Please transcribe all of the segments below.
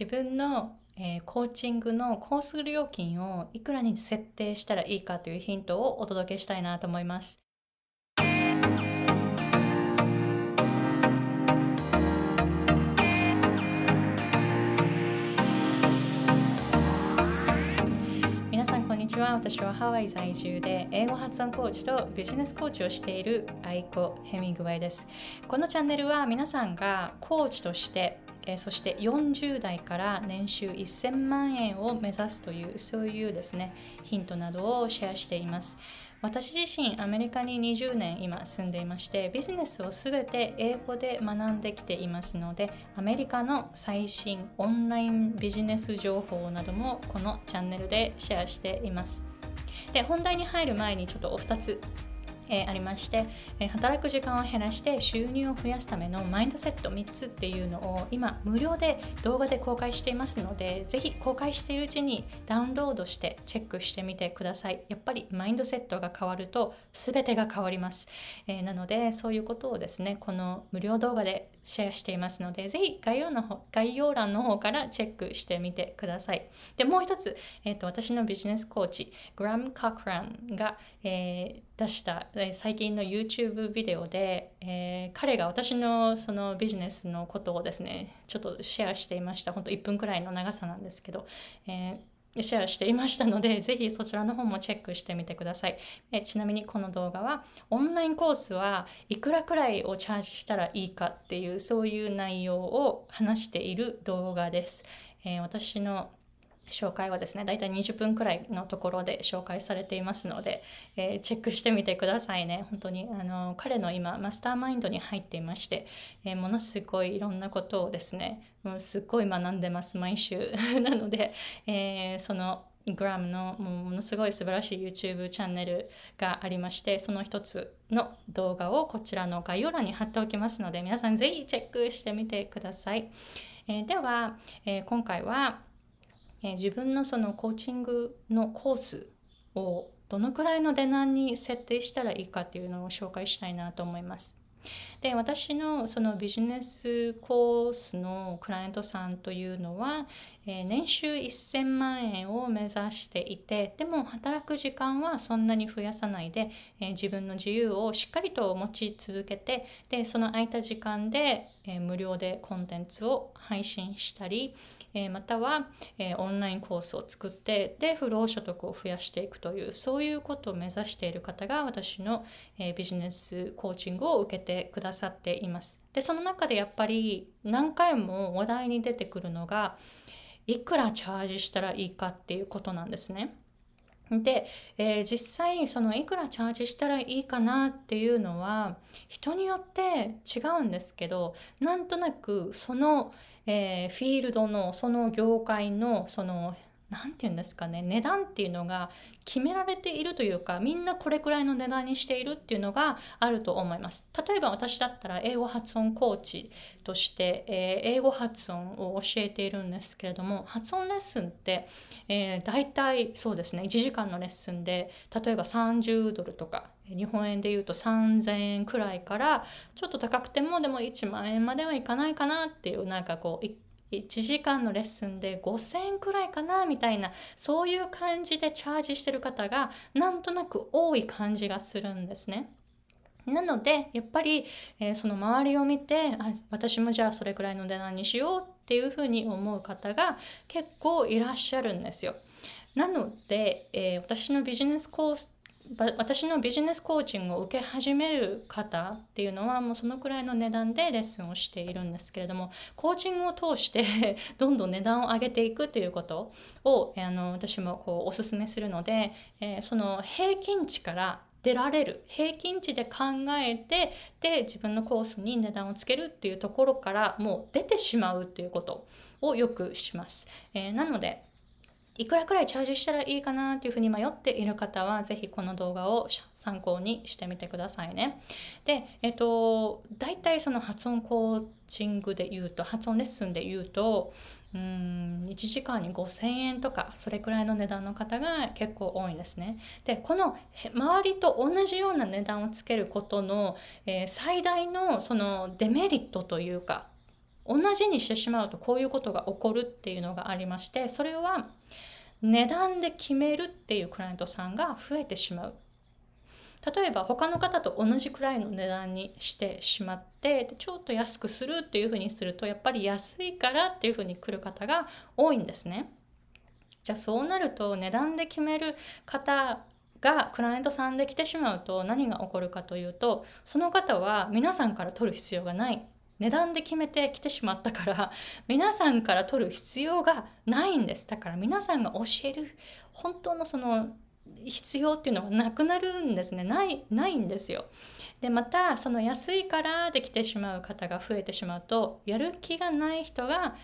自分の、コーチングのコース料金をいくらに設定したらいいかというヒントをお届けしたいなと思います。こんにちは。私はハワイ在住で英語発音コーチとビジネスコーチをしているアイコ・ヘミングウェイです。このチャンネルは皆さんがコーチとして、そして40代から年収1000万円を目指すというそういうですねヒントなどをシェアしています。私自身アメリカに20年今住んでいまして、ビジネスをすべて英語で学んできていますので、アメリカの最新オンラインビジネス情報などもこのチャンネルでシェアしています。で、本題に入る前にちょっとお2つ、ありまして、働く時間を減らして収入を増やすためのマインドセット3つっていうのを今無料で動画で公開していますので、ぜひ公開しているうちにダウンロードしてチェックしてみてください。やっぱりマインドセットが変わると全てが変わります、なのでそういうことをですねこの無料動画でシェアしていますので、ぜひ概要欄の方からチェックしてみてください。で、もう一つ、私のビジネスコーチ Graham Kacran が、出した最近の YouTube ビデオで、彼が私のそのビジネスのことをですねちょっとシェアしていました。ほんと1分くらいの長さなんですけど、シェアしていましたので、ぜひそちらの方もチェックしてみてください。ちなみにこの動画はオンラインコースはいくらくらいをチャージしたらいいかっていうそういう内容を話している動画です。私の紹介はですねだいたい20分くらいのところで紹介されていますので、チェックしてみてくださいね。本当に彼の今マスターマインドに入っていまして、ものすごいいろんなことをですねもうすっごい学んでます毎週なので、そのグラムのものすごい素晴らしい YouTube チャンネルがありまして、その一つの動画をこちらの概要欄に貼っておきますので、皆さんぜひチェックしてみてください。では、今回は自分のそのコーチングのコースをどのくらいの値段に設定したらいいかっていうのを紹介したいなと思います。で、私のそのビジネスコースのクライアントさんというのは、年収1000万円を目指していて、でも働く時間はそんなに増やさないで、自分の自由をしっかりと持ち続けて、でその空いた時間で、無料でコンテンツを配信したり、または、オンラインコースを作ってで不労所得を増やしていくというそういうことを目指している方が私の、ビジネスコーチングを受けてくださっています。でその中でやっぱり何回も話題に出てくるのがいくらチャージしたらいいかっていうことなんですね。で、実際そのいくらチャージしたらいいかなっていうのは人によって違うんですけど、なんとなくその、フィールドのその業界のそのなんていうんですかね値段っていうのが決められているというか、みんなこれくらいの値段にしているっていうのがあると思います。例えば私だったら英語発音コーチとして、英語発音を教えているんですけれども、発音レッスンって、だいたいそうですね1時間のレッスンで例えば$30とか日本円でいうと$3,000くらいからちょっと高くてもでも1万円まではいかないかなっていう、なんかこう1時間のレッスンで$5,000くらいかなみたいなそういう感じでチャージしてる方がなんとなく多い感じがするんですね。なのでやっぱり、その周りを見て私もじゃあそれくらいの値段にしようっていうふうに思う方が結構いらっしゃるんですよ。なので、私のビジネスコーチングを受け始める方っていうのはもうそのくらいの値段でレッスンをしているんですけれども、コーチングを通してどんどん値段を上げていくということを私もこうおすすめするので、その平均値から出られる平均値で考えてで自分のコースに値段をつけるっていうところからもう出てしまうということをよくします。なのでいくらくらいチャージしたらいいかなというふうに迷っている方はぜひこの動画を参考にしてみてくださいね。で、だいたいその発音コーチングで言うと発音レッスンで言うと1時間に$5,000とかそれくらいの値段の方が結構多いんですね。で、この周りと同じような値段をつけることの、最大のそのデメリットというか同じにしてしまうとこういうことが起こるっていうのがありまして、それは値段で決めるっていうクライアントさんが増えてしまう。例えば他の方と同じくらいの値段にしてしまって、ちょっと安くするっていうふうにすると、やっぱり安いからっていうふうに来る方が多いんですね。じゃあそうなると値段で決める方がクライアントさんで来てしまうと何が起こるかというと、その方は皆さんから取る必要がない、値段で決めて来てしまったから皆さんから取る必要がないんです。だから皆さんが教える本当のその必要っていうのはなくなるんですね。ないんですよ。でまたその安いからで来てしまう方が増えてしまうと、やる気がない人が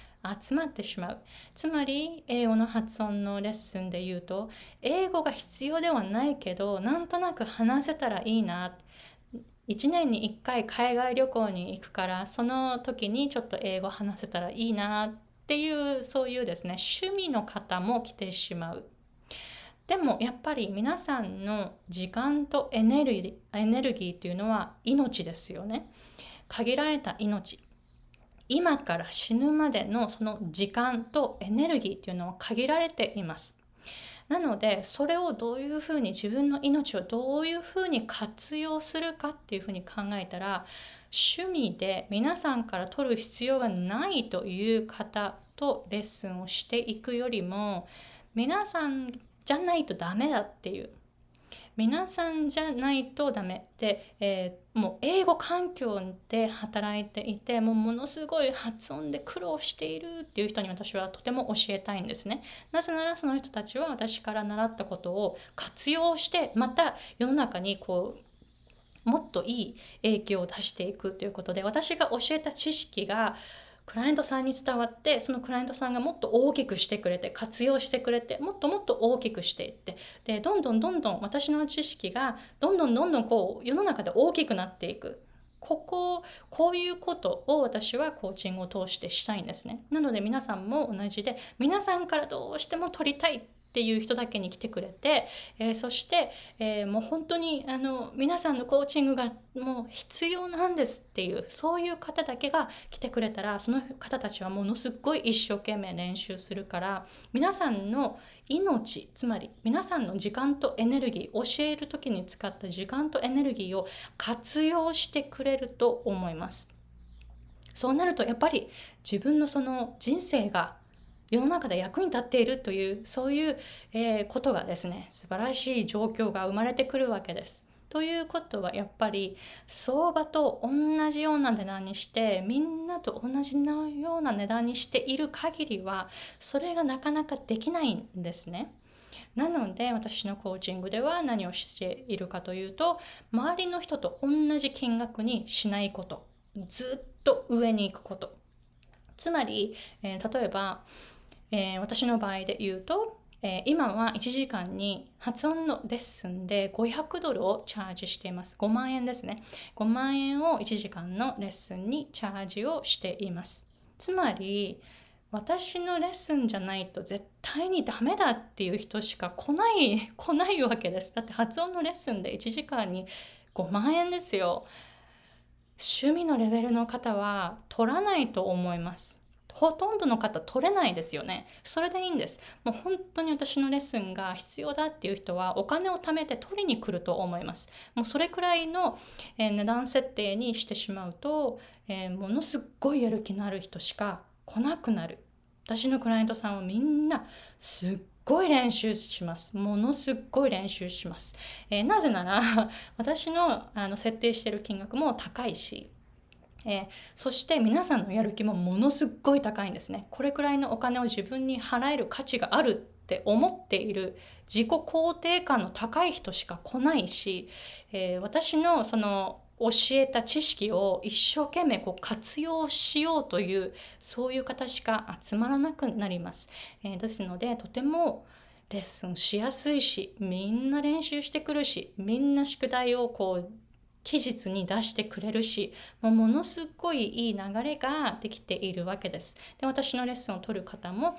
集まってしまう。つまり英語の発音のレッスンで言うと、英語が必要ではないけどなんとなく話せたらいいな、1年に1回海外旅行に行くからその時にちょっと英語話せたらいいなっていう、そういうですね趣味の方も来てしまう。でもやっぱり皆さんの時間とエネルギーっていうのは命ですよね。限られた命、今から死ぬまでのその時間とエネルギーっていうのは限られています。なのでそれをどういうふうに、自分の命をどういうふうに活用するかっていうふうに考えたら、趣味で皆さんから取る必要がないという方とレッスンをしていくよりも、皆さんじゃないとダメだっていう、皆さんじゃないとダメで、もう英語環境で働いていて、もうものすごい発音で苦労しているっていう人に私はとても教えたいんですね。なぜならその人たちは私から習ったことを活用して、また世の中にこうもっといい影響を出していくということで、私が教えた知識がクライアントさんに伝わって、そのクライアントさんがもっと大きくしてくれて、活用してくれて、もっともっと大きくしていって、でどんどん私の知識がどんどんこう世の中で大きくなっていく。こういうことを私はコーチングを通してしたいんですね。なので皆さんも同じで、皆さんからどうしても取りたいっていう人だけに来てくれて、そして、もう本当に皆さんのコーチングがもう必要なんですっていう、そういう方だけが来てくれたら、その方たちはものすごい一生懸命練習するから、皆さんの命、つまり皆さんの時間とエネルギー、教える時に使った時間とエネルギーを活用してくれると思います。そうなるとやっぱり自分のその人生が世の中で役に立っているという、そういう、ことがですね、素晴らしい状況が生まれてくるわけです。ということはやっぱり相場と同じような値段にして、みんなと同じような値段にしている限りは、それがなかなかできないんですね。なので私のコーチングでは何をしているかというと、周りの人と同じ金額にしないこと、ずっと上に行くこと。つまり、例えば私の場合で言うと、今は1時間に発音のレッスンで$500をチャージしています。5万円ですね。5万円を1時間のレッスンにチャージをしています。つまり、私のレッスンじゃないと絶対にダメだっていう人しか来ないわけです。だって発音のレッスンで1時間に5万円ですよ。趣味のレベルの方は取らないと思います。ほとんどの方取れないですよね。それでいいんです。もう本当に私のレッスンが必要だっていう人はお金を貯めて取りに来ると思います。もうそれくらいの値段設定にしてしまうと、ものすごいやる気のある人しか来なくなる。私のクライアントさんはみんなすっごい練習します。ものすっごい練習します。なぜなら私の設定している金額も高いし、そして皆さんのやる気もものすっごい高いんですね。これくらいのお金を自分に払える価値があるって思っている自己肯定感の高い人しか来ないし、私のその教えた知識を一生懸命こう活用しようという、そういう方しか集まらなくなります。ですのでとてもレッスンしやすいし、みんな練習してくるし、みんな宿題をこう期日に出してくれるし、ものすごいいい流れができているわけです。で、私のレッスンを取る方も、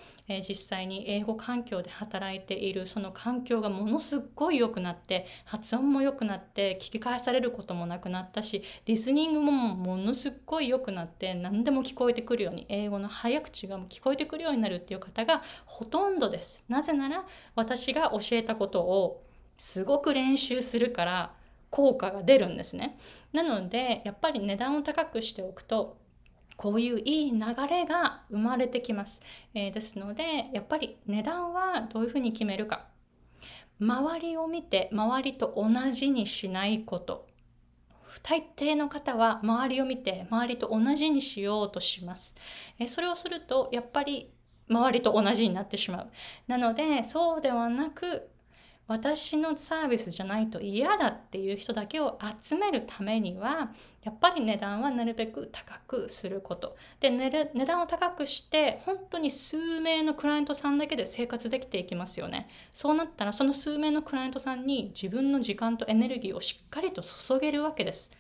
実際に英語環境で働いているその環境がものすごい良くなって、発音も良くなって、聞き返されることもなくなったし、リスニングもものすごい良くなって、何でも聞こえてくるように、英語の早口が聞こえてくるようになるっていう方がほとんどです。なぜなら、私が教えたことをすごく練習するから、効果が出るんですね。なのでやっぱり値段を高くしておくとこういういい流れが生まれてきます。ですのでやっぱり値段はどういうふうに決めるか、周りを見て周りと同じにしないこと。大抵の方は周りを見て周りと同じにしようとします。それをするとやっぱり周りと同じになってしまう。なのでそうではなく、私のサービスじゃないと嫌だっていう人だけを集めるためには、やっぱり値段はなるべく高くすること。で、値段を高くして、本当に数名のクライアントさんだけで生活できていきますよね。そうなったら、その数名のクライアントさんに自分の時間とエネルギーをしっかりと注げるわけです。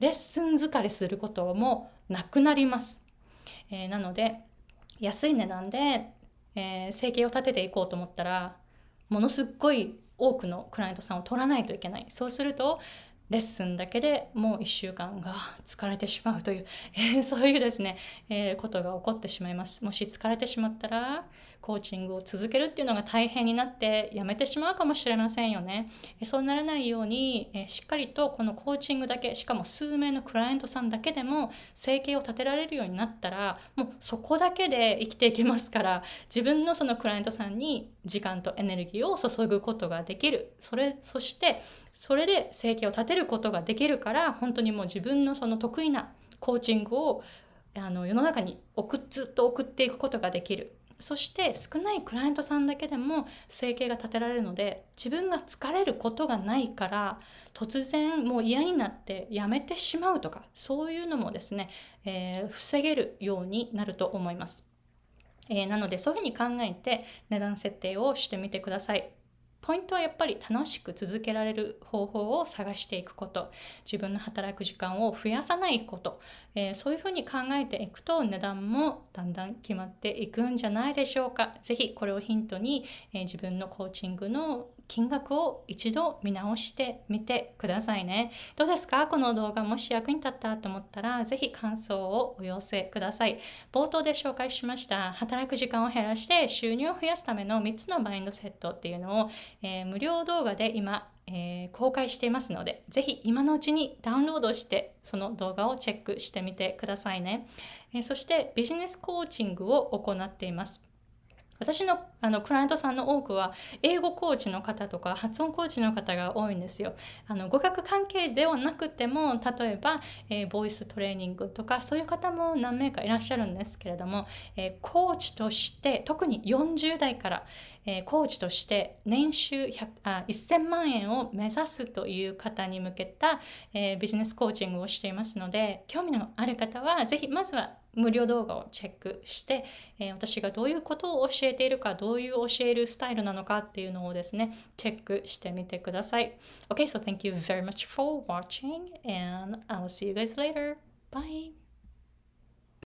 レッスン疲れすることもなくなります。なので、安い値段で、生計を立てていこうと思ったら、ものすっごい多くのクライアントさんを取らないといけない。そうするとレッスンだけでもう1週間が疲れてしまうという、そういうですね、ことが起こってしまいます。もし疲れてしまったらコーチングを続けるっていうのが大変になってやめてしまうかもしれませんよね。そうならないように、しっかりとこのコーチングだけ、しかも数名のクライアントさんだけでも生計を立てられるようになったら、もうそこだけで生きていけますから、自分のそのクライアントさんに時間とエネルギーを注ぐことができる。そしてそれで生計を立てることができるから、本当にもう自分のその得意なコーチングを世の中にずっと送っていくことができる。そして少ないクライアントさんだけでも生計が立てられるので、自分が疲れることがないから、突然もう嫌になってやめてしまうとか、そういうのもですね、防げるようになると思います。なのでそういうふうに考えて値段設定をしてみてください。ポイントはやっぱり楽しく続けられる方法を探していくこと、自分の働く時間を増やさないこと、そういうふうに考えていくと値段もだんだん決まっていくんじゃないでしょうか。ぜひこれをヒントに、自分のコーチングの金額を一度見直してみてくださいね。どうですか？この動画もし役に立ったと思ったら、ぜひ感想をお寄せください。冒頭で紹介しました働く時間を減らして収入を増やすための3つのマインドセットっていうのを、無料動画で今、公開していますので、ぜひ今のうちにダウンロードしてその動画をチェックしてみてくださいね。そしてビジネスコーチングを行っています。私のクライアントさんの多くは英語コーチの方とか発音コーチの方が多いんですよ。語学関係ではなくても、例えば、ボイストレーニングとかそういう方も何名かいらっしゃるんですけれども、コーチとして特に40代から、コーチとして年収1000万円を目指すという方に向けた、ビジネスコーチングをしていますので、興味のある方はぜひまずは無料動画をチェックして、私がどういうことを教えているか、どういう教えるスタイルなのかっていうのをですね、チェックしてみてください。Okay, so thank you very much for watching and I'll see you guys later. Bye!